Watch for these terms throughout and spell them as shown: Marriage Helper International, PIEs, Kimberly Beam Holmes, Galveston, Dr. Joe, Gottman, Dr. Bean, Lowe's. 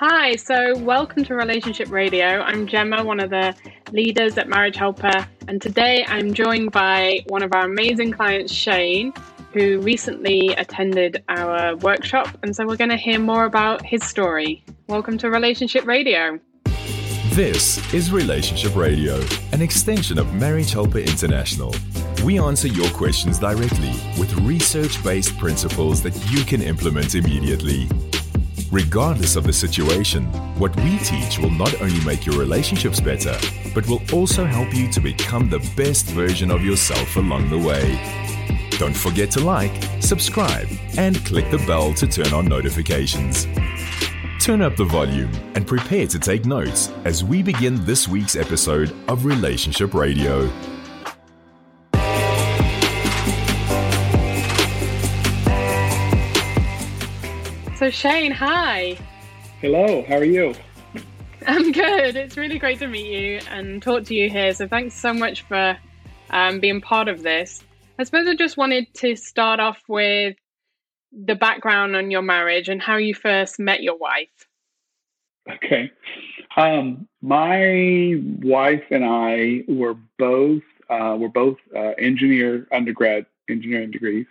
Hi, so welcome to Relationship Radio. I'm Gemma, one of the leaders at Marriage Helper, and today I'm joined by one of our amazing clients, Shane, who recently attended our workshop, and so we're going to hear more about his story. Welcome to Relationship Radio. This is Relationship Radio, an extension of Marriage Helper International. We answer your questions directly with research-based principles that you can implement immediately. Regardless of the situation, what we teach will not only make your relationships better, but will also help you to become the best version of yourself along the way. Don't forget to like, subscribe, and click the bell to turn on notifications. Turn up the volume and prepare to take notes as we begin this week's episode of Relationship Radio. So Shane, hi. Hello, how are you? I'm good. It's really great to meet you and talk to you here. So thanks so much for being part of this. I suppose I just wanted to start off with the background on your marriage and how you first met your wife. Okay. My wife and I were both engineering degrees.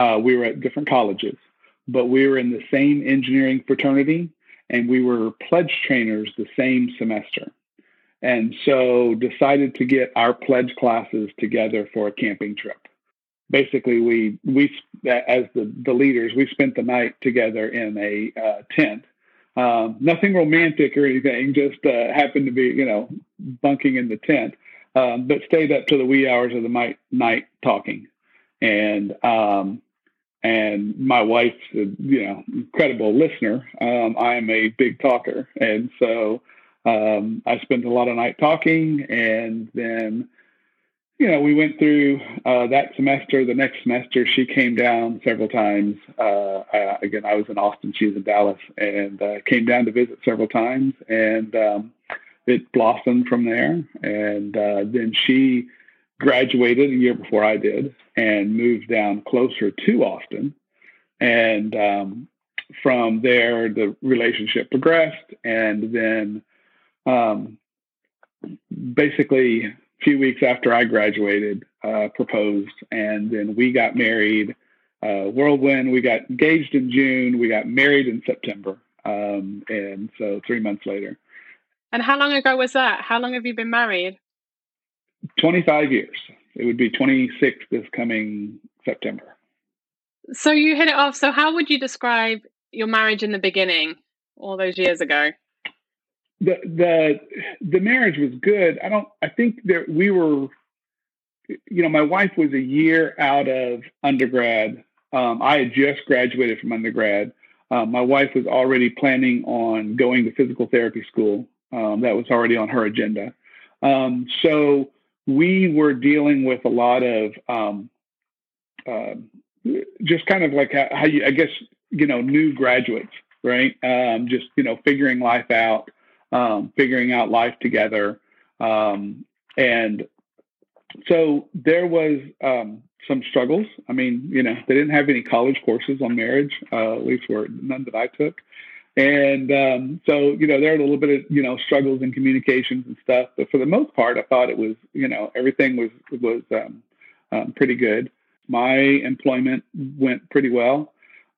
We were at different colleges, but we were in the same engineering fraternity, and we were pledge trainers the same semester. And so decided to get our pledge classes together for a camping trip. Basically, we as the leaders, we spent the night together in a tent. Nothing romantic or anything, just happened to be, bunking in the tent, but stayed up to the wee hours of the night talking. And my wife's incredible listener. I am a big talker. And so I spent a lot of night talking, and then we went through that semester. The next semester, she came down several times. Again, I was in Austin, she was in Dallas, and came down to visit several times. And it blossomed from there. And then she graduated a year before I did and moved down closer to Austin. And from there, the relationship progressed. And then basically, few weeks after I graduated, proposed, and then we got married. Whirlwind, we got engaged in June, we got married in September, and so 3 months later. And how long ago was that? How long have you been married? 25 years. It would be 26 this coming September. So you hit it off. So how would you describe your marriage in the beginning, all those years ago? The marriage was good. I think that we were, my wife was a year out of undergrad. I had just graduated from undergrad. My wife was already planning on going to physical therapy school. That was already on her agenda. So we were dealing with a lot of, just kind of like how you, new graduates, right? Figuring life out. Figuring out life together. And so there was some struggles. They didn't have any college courses on marriage, at least none that I took. And so there were a little bit of, struggles in communications and stuff. But for the most part, I thought it was, everything was pretty good. My employment went pretty well.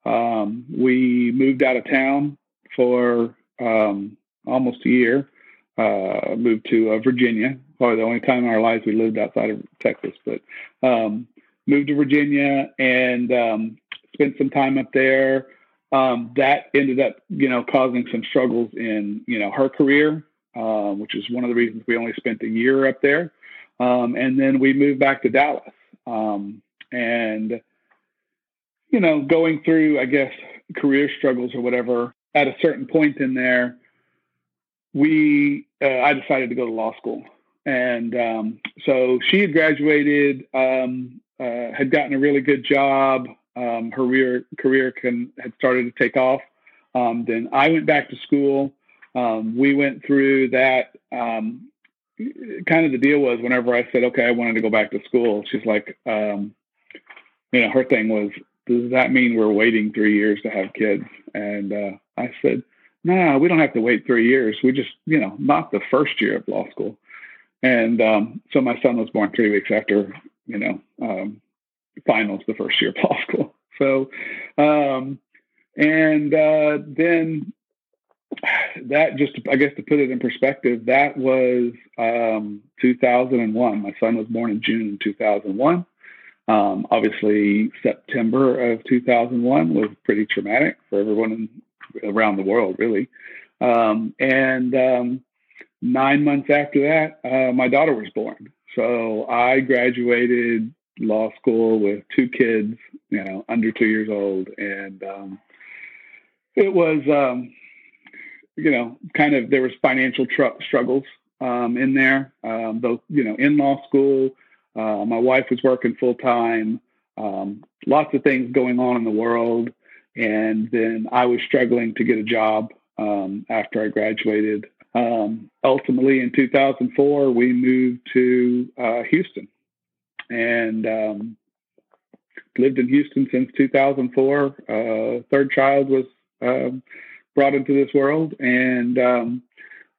We moved out of town for almost a year, moved to Virginia. Probably the only time in our lives we lived outside of Texas, but moved to Virginia and spent some time up there. That ended up, causing some struggles in, her career, which is one of the reasons we only spent a year up there. And then we moved back to Dallas. Going through, career struggles or whatever, at a certain point in there, I decided to go to law school. And so she had graduated, had gotten a really good job. Her career had started to take off. Then I went back to school. We went through that. Kind of the deal was, whenever I said, okay, I wanted to go back to school, she's like, her thing was, does that mean we're waiting 3 years to have kids? And I said, no, we don't have to wait 3 years. We just, not the first year of law school. And so my son was born 3 weeks after, finals the first year of law school. So, then that just, I guess, to put it in perspective, that was 2001. My son was born in June 2001. Obviously, September of 2001 was pretty traumatic for everyone around the world, really. 9 months after that, my daughter was born. So I graduated law school with two kids, under 2 years old. And it was, there was financial struggles in there. Though, in law school, my wife was working full time, lots of things going on in the world. And then I was struggling to get a job after I graduated. Ultimately, in 2004, we moved to Houston, and lived in Houston since 2004. Third child was brought into this world, and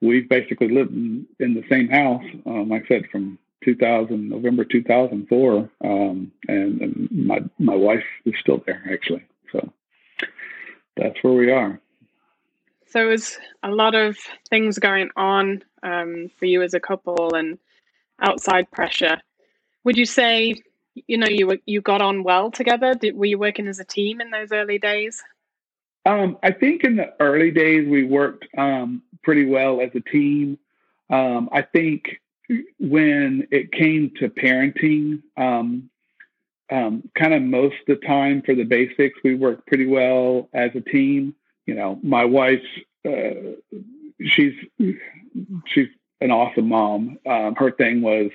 we've basically lived in the same house, like I said, from November 2004, and my wife is still there, actually. So that's where we are. So it was a lot of things going on for you as a couple, and outside pressure. Would you say, you got on well together? Were you working as a team in those early days? I think in the early days we worked pretty well as a team. I think when it came to parenting, kind of most of the time for the basics, we worked pretty well as a team. My wife's, she's an awesome mom. Her thing was,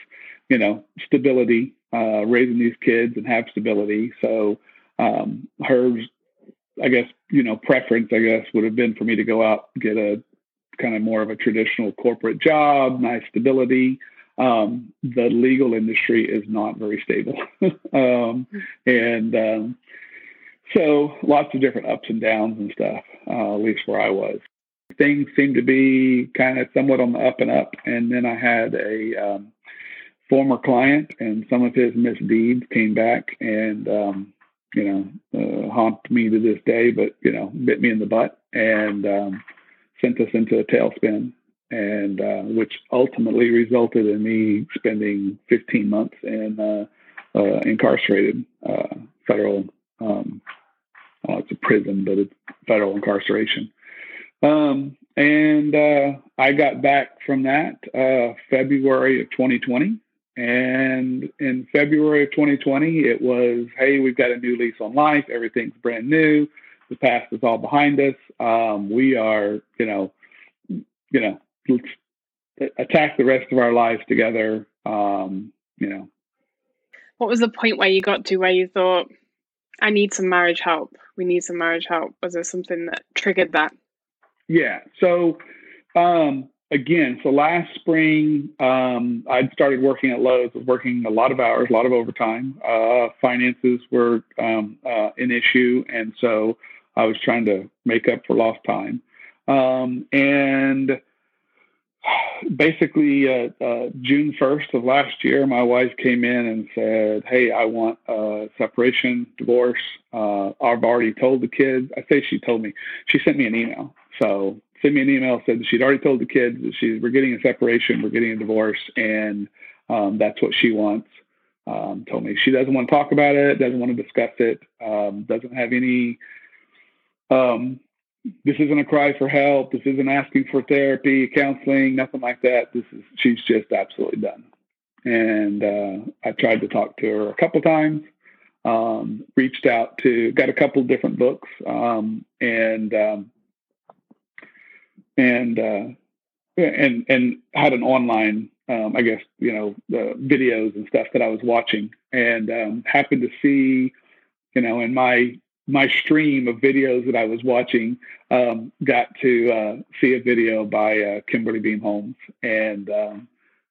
stability, raising these kids and have stability. So her, I guess, preference, I guess, would have been for me to go out and get a kind of more of a traditional corporate job, nice stability. The legal industry is not very stable. So lots of different ups and downs and stuff, at least where I was. Things seemed to be kind of somewhat on the up and up. And then I had a former client, and some of his misdeeds came back and, haunted me to this day, but, bit me in the butt and sent us into a tailspin, and which ultimately resulted in me spending 15 months in incarcerated federal. It's a prison, but it's federal incarceration. I got back from that February of 2020. And in February of 2020, it was, hey, we've got a new lease on life. Everything's brand new. The past is all behind us. We are, let's attack the rest of our lives together. What was the point where you got to where you thought, I need some marriage help. We need some marriage help. Was there something that triggered that? Yeah. So, last spring, I'd started working at Lowe's. I was working a lot of hours, a lot of overtime. Finances were an issue. And so I was trying to make up for lost time. And basically, June 1st of last year, my wife came in and said, hey, I want a separation, divorce. I've already told the kids. I say she told me. She sent me an email. So sent me an email, said that she'd already told the kids that we're getting a separation, we're getting a divorce, and that's what she wants. Told me she doesn't want to talk about it, doesn't want to discuss it, doesn't have any this isn't a cry for help. This isn't asking for therapy, counseling, nothing like that. She's just absolutely done. And I tried to talk to her a couple times, got a couple different books, and had an online, videos and stuff that I was watching, and happened to see, in my stream of videos that I was watching, got to see a video by Kimberly Beam Holmes, and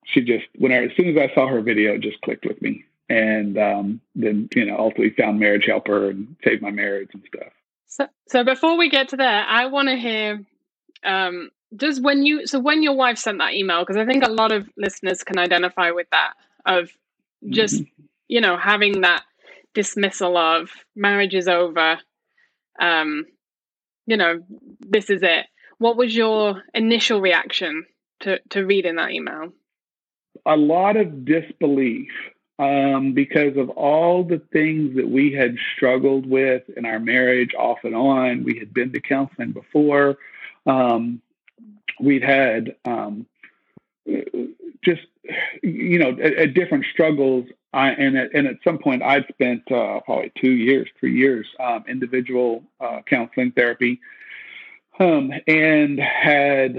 she just, as soon as I saw her video, it just clicked with me, and then ultimately found Marriage Helper and saved my marriage and stuff. So before we get to that, I want to hear when your wife sent that email, because I think a lot of listeners can identify with that, of just having that dismissal of marriage is over, this is it. What was your initial reaction to reading that email? A lot of disbelief, because of all the things that we had struggled with in our marriage off and on. We had been to counseling before. We'd had at different struggles. At some point, I'd spent probably 3 years individual counseling therapy, and had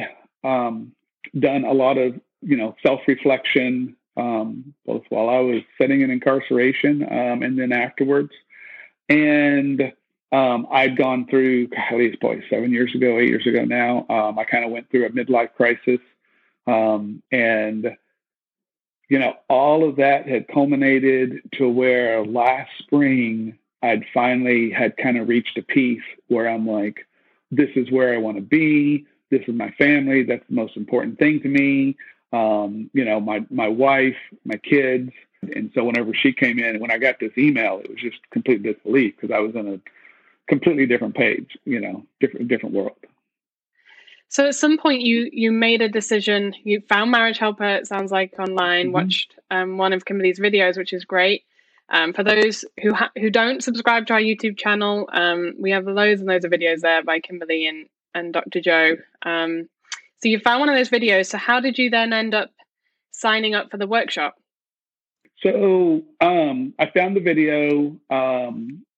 done a lot of self-reflection, both while I was sitting in incarceration and then afterwards. And I'd gone through, at least probably 8 years ago now, I kind of went through a midlife crisis, and all of that had culminated to where last spring I'd finally had kind of reached a peace where I'm like, this is where I want to be. This is my family. That's the most important thing to me. My wife, my kids. And so whenever she came in, when I got this email, it was just complete disbelief, because I was on a completely different page, different world. So at some point you made a decision, you found Marriage Helper, it sounds like, online, watched one of Kimberly's videos, which is great. For those who don't subscribe to our YouTube channel, we have loads and loads of videos there by Kimberly and Dr. Joe. So you found one of those videos. So how did you then end up signing up for the workshop? So I found the video,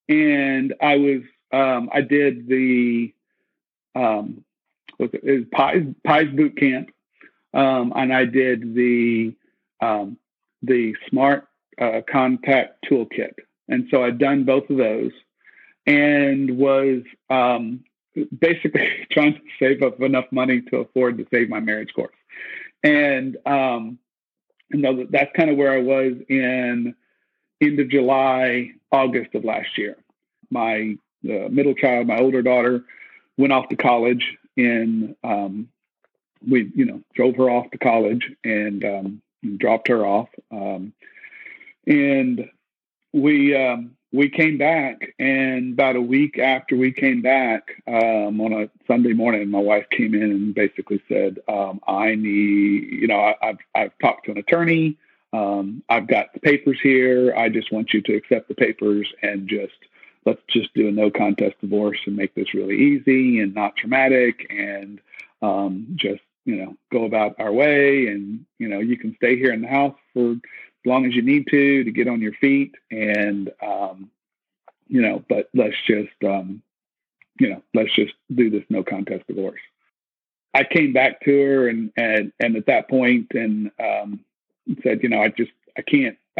and I was, I did the, it was Pi's boot camp, and I did the Smart Contact Toolkit, and so I'd done both of those, and was basically trying to save up enough money to afford to save my marriage course, and that's kind of where I was in end of July, August of last year. My middle child, my older daughter, went off to college. We drove her off to college and dropped her off. And we came back, and about a week after we came back, on a Sunday morning, my wife came in and basically said, I've talked to an attorney. I've got the papers here. I just want you to accept the papers and let's just do a no contest divorce and make this really easy and not traumatic, and go about our way. And, you can stay here in the house for as long as you need to get on your feet. And, but let's just do this no contest divorce. I came back to her and at that point and said, I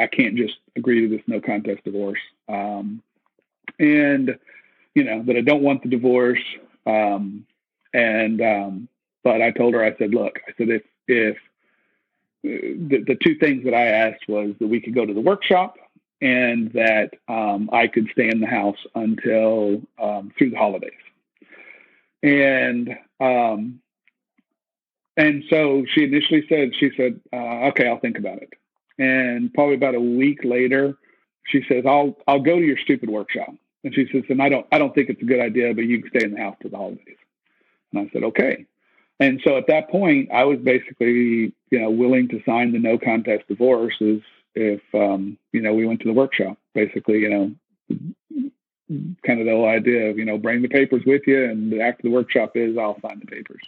can't just agree to this no contest divorce. That I don't want the divorce. But I told her, I said, if the two things that I asked was that we could go to the workshop and that, I could stay in the house until, through the holidays. And so she initially said, okay, I'll think about it. And probably about a week later, she says, I'll go to your stupid workshop. And she says, and I don't think it's a good idea, but you can stay in the house for the holidays. And I said, okay. And so at that point, I was basically, willing to sign the no contest divorce if, we went to the workshop, basically, kind of the whole idea of, bring the papers with you. And after the workshop is, I'll sign the papers.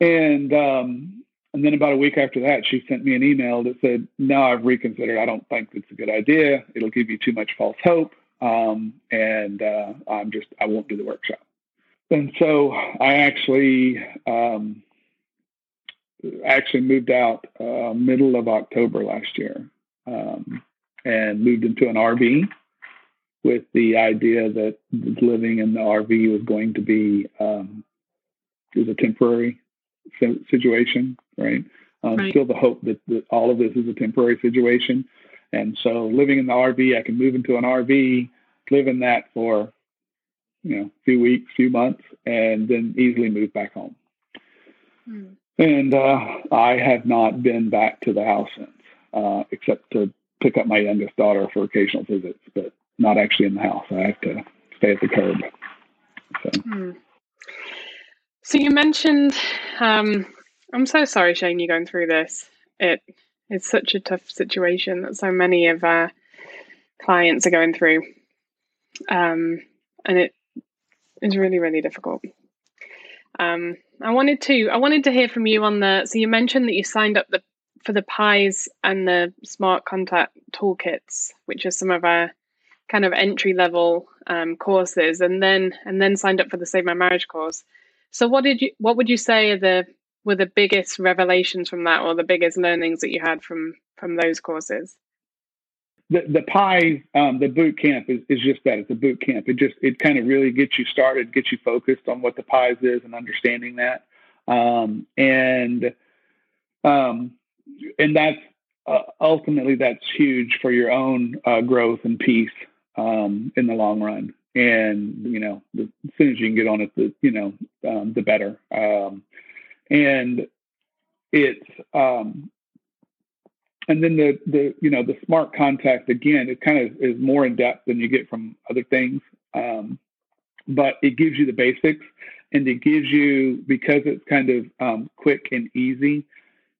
And then about a week after that, she sent me an email that said, no, I've reconsidered. I don't think it's a good idea. It'll give you too much false hope. I won't do the workshop. And so I actually moved out middle of October last year, and moved into an RV with the idea that living in the RV was going to be is a temporary situation, right? Still the hope that all of this is a temporary situation. And so living in the RV, I can move into an RV, live in that for, a few weeks, few months, and then easily move back home. Mm. And I have not been back to the house since, except to pick up my youngest daughter for occasional visits, but not actually in the house. I have to stay at the curb. So, So you mentioned, I'm so sorry, Shane, you're going through this. It's such a tough situation that so many of our clients are going through. And it is really, really difficult. I wanted to hear from you on so you mentioned that you signed up for the PIEs and the Smart Contact Toolkits, which are some of our kind of entry-level courses, and then signed up for the Save My Marriage course. So what would you say were the biggest revelations from that, or the biggest learnings that you had from those courses? The PIEs, the boot camp is just that. It's a boot camp. It kind of really gets you started, gets you focused on what the PIEs is and understanding that. And that's ultimately that's huge for your own growth and peace in the long run. And, as soon as you can get on it, the better. And it's, and then the smart contact, again, it kind of is more in depth than you get from other things. But it gives you the basics, and it gives you, because it's kind of quick and easy,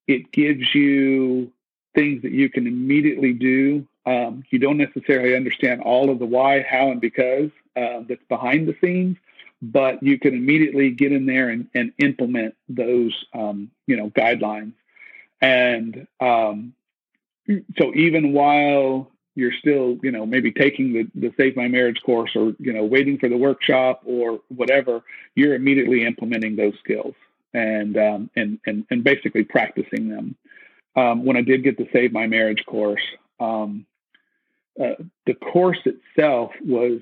it gives you things that you can immediately do. You don't necessarily understand all of the why, how, and because that's behind the scenes, but you can immediately get in there and implement those, guidelines. And, so even while you're still, maybe taking the Save My Marriage course, or, waiting for the workshop or whatever, you're immediately implementing those skills and basically practicing them. When I did get the Save My Marriage course, the course itself was,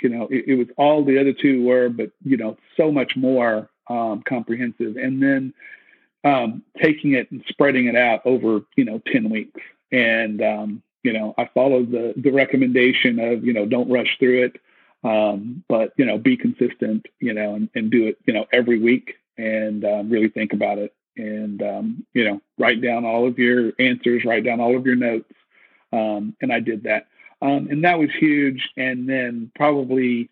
it was all the other two were, but, so much more, comprehensive. And then, taking it and spreading it out over, 10 weeks. And, I followed the recommendation of, don't rush through it, but, be consistent, and do it, every week, and really think about it, and, write down all of your answers, write down all of your notes. And I did that. And that was huge. And then probably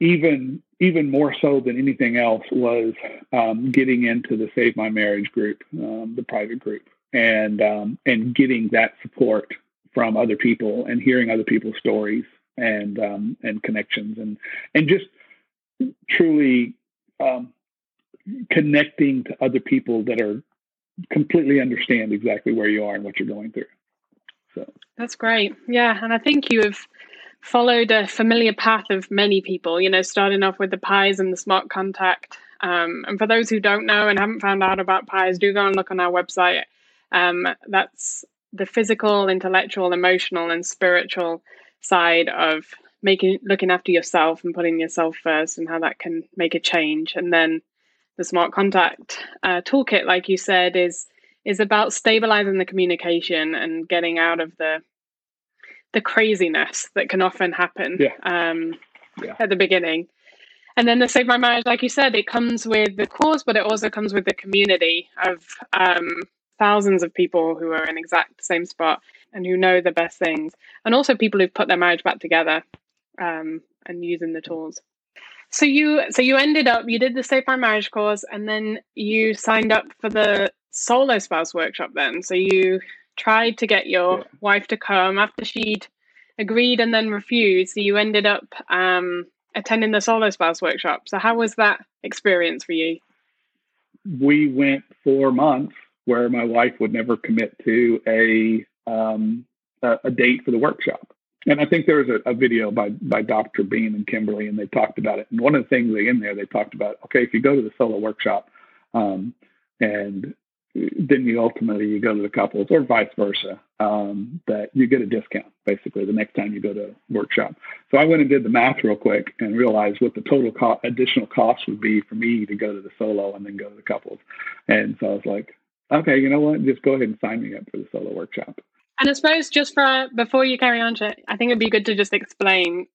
even more so than anything else was getting into the Save My Marriage group, the private group, and getting that support from other people and hearing other people's stories and connections and just truly connecting to other people that are completely understand exactly where you are and what you're going through. So that's great. Yeah. And I think you have followed a familiar path of many people, starting off with the PIEs and the Smart Contact. And for those who don't know and haven't found out about PIEs, do go and look on our website. That's the physical, intellectual, emotional, and spiritual side of looking after yourself and putting yourself first, and how that can make a change. And then the Smart Contact toolkit, like you said, is about stabilizing the communication and getting out of the craziness that can often happen at the beginning. And then the Save My Marriage, like you said, it comes with the course, but it also comes with the community of thousands of people who are in exact same spot and who know the best things, and also people who've put their marriage back together and using the tools. So you ended up, you did the Save My Marriage course, and then you signed up for the solo spouse workshop then. So you tried to get your wife to come after she'd agreed and then refused. So you ended up attending the solo spouse workshop. So how was that experience for you? We went 4 months where my wife would never commit to a date for the workshop. And I think there was a video by Dr. Bean and Kimberly, and they talked about it. And one of the things they talked about, okay, if you go to the solo workshop, and then you go to the couples or vice versa, that you get a discount basically the next time you go to workshop. So I went and did the math real quick and realized what the total additional cost would be for me to go to the solo and then go to the couples. And so I was like, okay, you know what? Just go ahead and sign me up for the solo workshop. And I suppose just before you carry on, I think it'd be good to just explain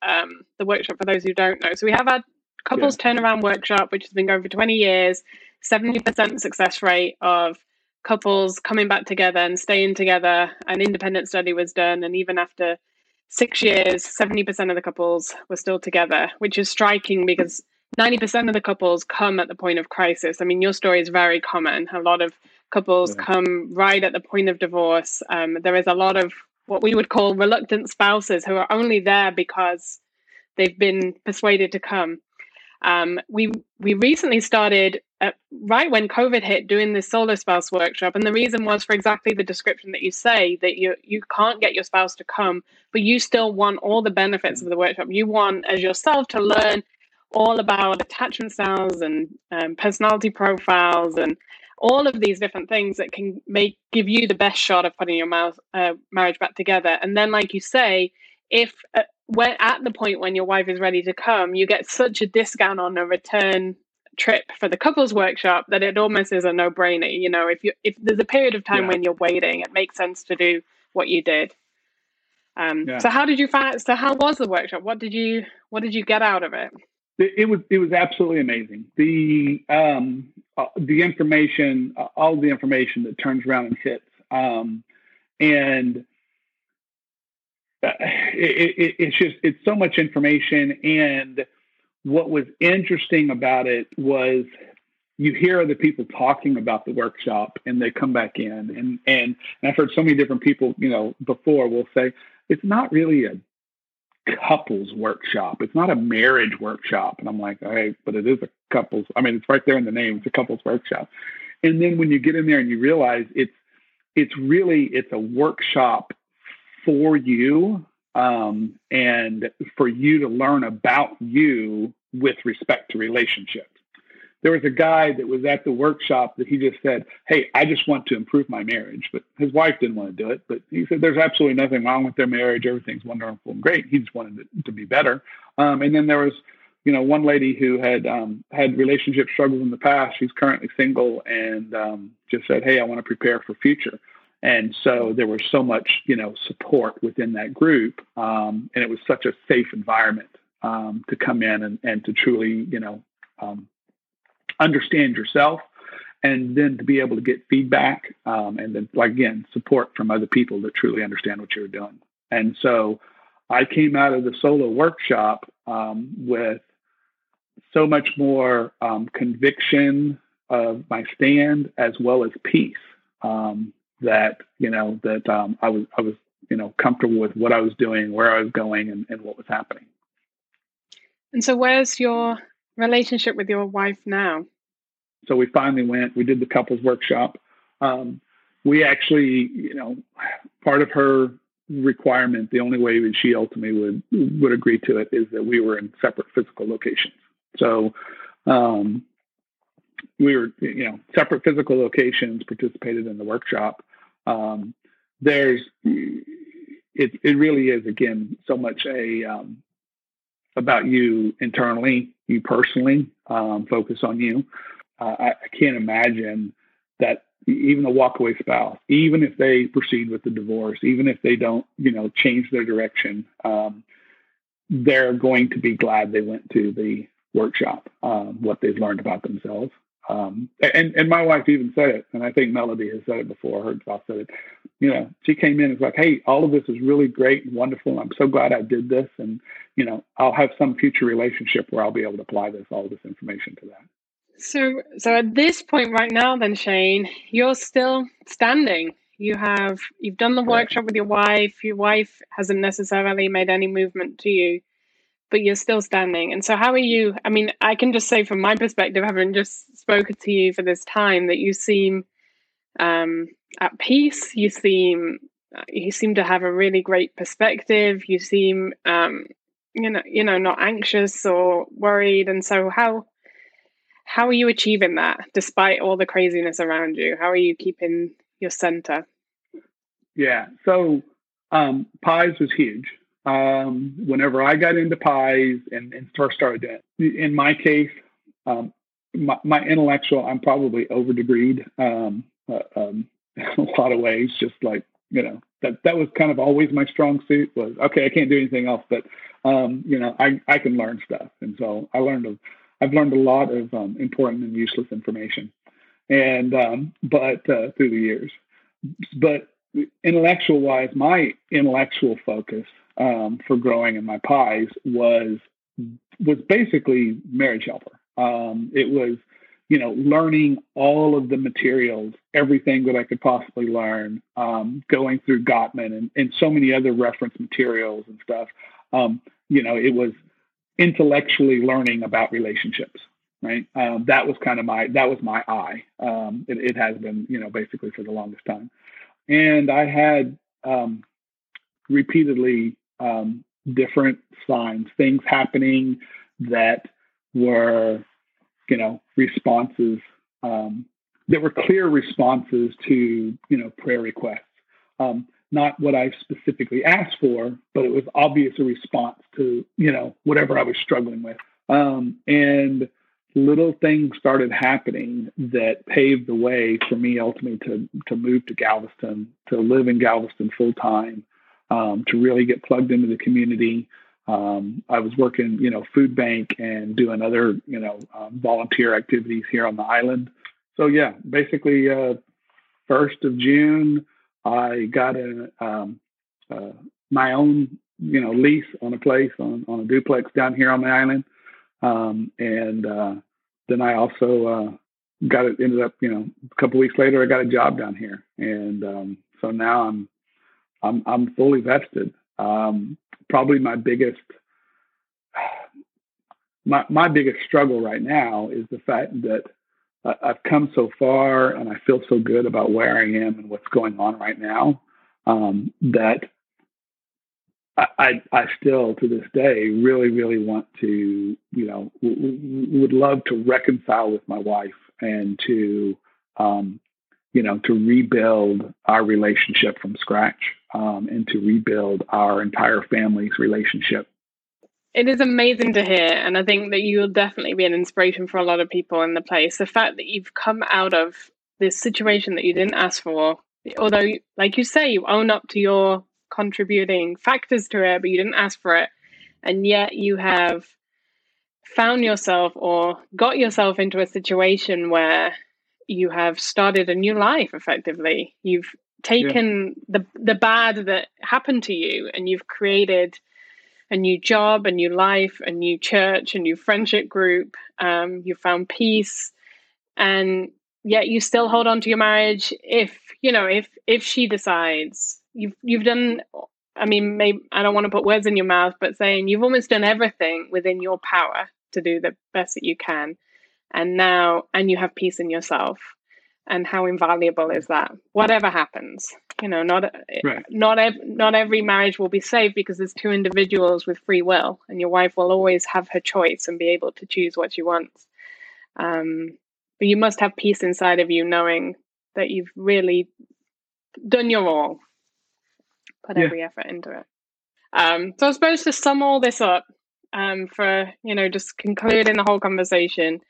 the workshop for those who don't know. So we have our couples turnaround workshop, which has been going for 20 years, 70% success rate of couples coming back together and staying together. An independent study was done, and even after 6 years, 70% of the couples were still together, which is striking because 90% of the couples come at the point of crisis. I mean, your story is very common. A lot of couples come right at the point of divorce. There is a lot of what we would call reluctant spouses who are only there because they've been persuaded to come. We recently started right when COVID hit doing this solo spouse workshop. And the reason was for exactly the description that you say, that you can't get your spouse to come, but you still want all the benefits of the workshop. You want as yourself to learn all about attachment styles and personality profiles and all of these different things that can give you the best shot of putting your marriage back together. And then, like you say, if we're at the point when your wife is ready to come, you get such a discount on a return trip for the couples workshop that it almost is a no-brainer. You know, if there's a period of time when you're waiting, it makes sense to do what you did. So how did you find? So how was the workshop? What did you get out of it? It was absolutely amazing. The information, all the information that turns around and hits, and it's so much information. And what was interesting about it was you hear other people talking about the workshop and they come back in, and I've heard so many different people, you know, before will say, it's not really a couples workshop. It's not a marriage workshop. And I'm like, all right, but it is a couples. I mean, it's right there in the name. It's a couples workshop. And then when you get in there and you realize it's really a workshop for you, and for you to learn about you with respect to relationships. There was a guy that was at the workshop that he just said, hey, I just want to improve my marriage. But his wife didn't want to do it. But he said, there's absolutely nothing wrong with their marriage. Everything's wonderful and great. He just wanted it to be better. And then there was, you know, one lady who had had relationship struggles in the past. She's currently single and just said, hey, I want to prepare for future. And so there was so much, you know, support within that group. And it was such a safe environment to come in and to truly, you know, understand yourself, and then to be able to get feedback, and then, like, again, support from other people that truly understand what you're doing. And so I came out of the solo workshop with so much more conviction of my stand, as well as peace, I was you know, comfortable with what I was doing, where I was going, and what was happening. And so where's your relationship with your wife now? So we finally went, we did the couples workshop. We actually, you know, part of her requirement, the only way that she ultimately would agree to it is that we were in separate physical locations. So we were, you know, separate physical locations, participated in the workshop. It really is, again, so much a about you internally, you personally, focus on you. I can't imagine that even a walkaway spouse, even if they proceed with the divorce, even if they don't, you know, change their direction, they're going to be glad they went to the workshop, what they've learned about themselves. And my wife even said it, and I think Melody has said it before, her boss said it, you know, she came in and was like, hey, all of this is really great and wonderful, and I'm so glad I did this. And, you know, I'll have some future relationship where I'll be able to apply all this information to that. So at this point right now then, Shane, you're still standing. You've done the workshop with your wife. Your wife hasn't necessarily made any movement to you, but you're still standing. And so how are you? I mean, I can just say from my perspective, having just spoken to you for this time, that you seem at peace, you seem You seem to have a really great perspective. You seem, not anxious or worried. And so how are you achieving that despite all the craziness around you? How are you keeping your center? Yeah. So pies was huge. Whenever I got into pies and first started doing it, in my case, my intellectual, I'm probably over-degreed in a lot of ways, just like, that was kind of always my strong suit was, okay, I can't do anything else, but, I can learn stuff. And so I've learned a lot of important and useless information and, but through the years, but intellectual wise, my intellectual focus for growing in my pies was basically Marriage Helper. It was, learning all of the materials, everything that I could possibly learn, going through Gottman and so many other reference materials and stuff. It was intellectually learning about relationships, right? That was my eye. It has been, basically for the longest time. And I had repeatedly different signs, things happening that were, responses that were clear responses to, prayer requests. Not what I specifically asked for, but it was obvious a response to, whatever I was struggling with. And little things started happening that paved the way for me ultimately to move to Galveston, to live in Galveston full time, to really get plugged into the community. I was working, food bank and doing other, volunteer activities here on the island. So yeah, basically, 1st of June, I got my own, lease on a place on a duplex down here on the island. Then I also, a couple weeks later, I got a job down here. And, so now I'm fully vested. Probably my biggest struggle right now is the fact that I've come so far and I feel so good about where I am and what's going on right now, that I still to this day really, really want to, would love to reconcile with my wife and to, to rebuild our relationship from scratch, and to rebuild our entire family's relationship. It is amazing to hear. And I think that you'll definitely be an inspiration for a lot of people in the place. The fact that you've come out of this situation that you didn't ask for, although, like you say, you own up to your contributing factors to it, but you didn't ask for it. And yet you have found yourself or got yourself into a situation where you have started a new life effectively. You've taken the bad that happened to you and you've created a new job, a new life, a new church, a new friendship group. You found peace and yet you still hold on to your marriage. If she decides you've done, maybe I don't want to put words in your mouth, but saying you've almost done everything within your power to do the best that you can. And now, and you have peace in yourself, and how invaluable is that? Whatever happens, not every marriage will be saved because there's two individuals with free will, and your wife will always have her choice and be able to choose what she wants. But you must have peace inside of you, knowing that you've really done your all, put every effort into it. So I suppose to sum all this up, just concluding the whole conversation.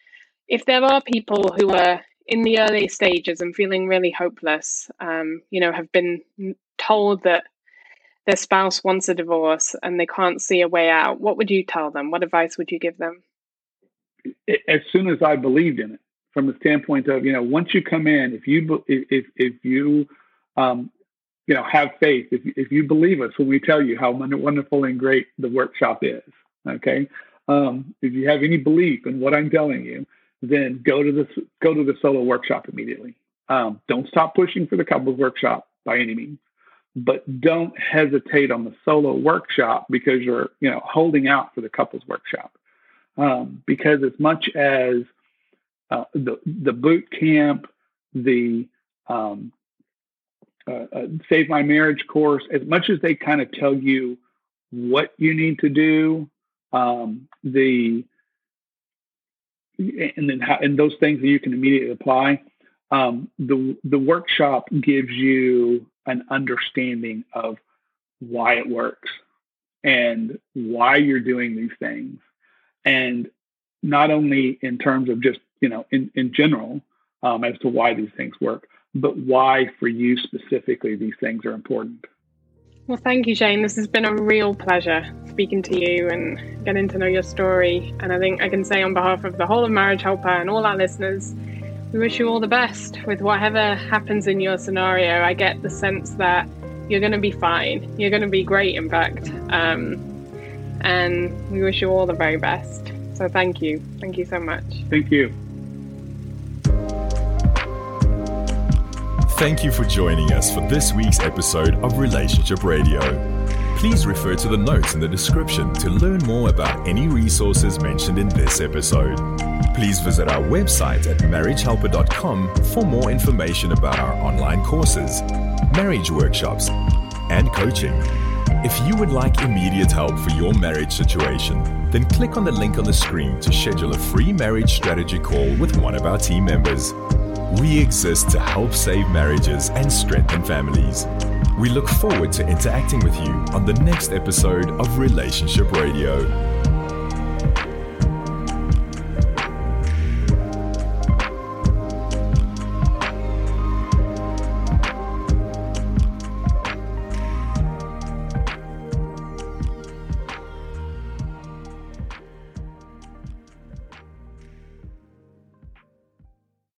If there are people who are in the early stages and feeling really hopeless, have been told that their spouse wants a divorce and they can't see a way out, what would you tell them? What advice would you give them? As soon as I believed in it, from the standpoint of, once you come in, if you have faith, if you believe us when we tell you how wonderful and great the workshop is, okay? If you have any belief in what I'm telling you, then go to the solo workshop immediately. Don't stop pushing for the couples workshop by any means, but don't hesitate on the solo workshop because you're, holding out for the couples workshop. Because as much as the boot camp, Save My Marriage course, as much as they kind of tell you what you need to do, and those things that you can immediately apply, the workshop gives you an understanding of why it works and why you're doing these things. And not only in terms of just, in general, as to why these things work, but why for you specifically these things are important. Well, thank you, Shane. This has been a real pleasure speaking to you and getting to know your story. And I think I can say on behalf of the whole of Marriage Helper and all our listeners, we wish you all the best with whatever happens in your scenario. I get the sense that you're going to be fine. You're going to be great, in fact. And we wish you all the very best. So thank you. Thank you so much. Thank you. Thank you for joining us for this week's episode of Relationship Radio. Please refer to the notes in the description to learn more about any resources mentioned in this episode. Please visit our website at marriagehelper.com for more information about our online courses, marriage workshops, and coaching. If you would like immediate help for your marriage situation, then click on the link on the screen to schedule a free marriage strategy call with one of our team members. We exist to help save marriages and strengthen families. We look forward to interacting with you on the next episode of Relationship Radio.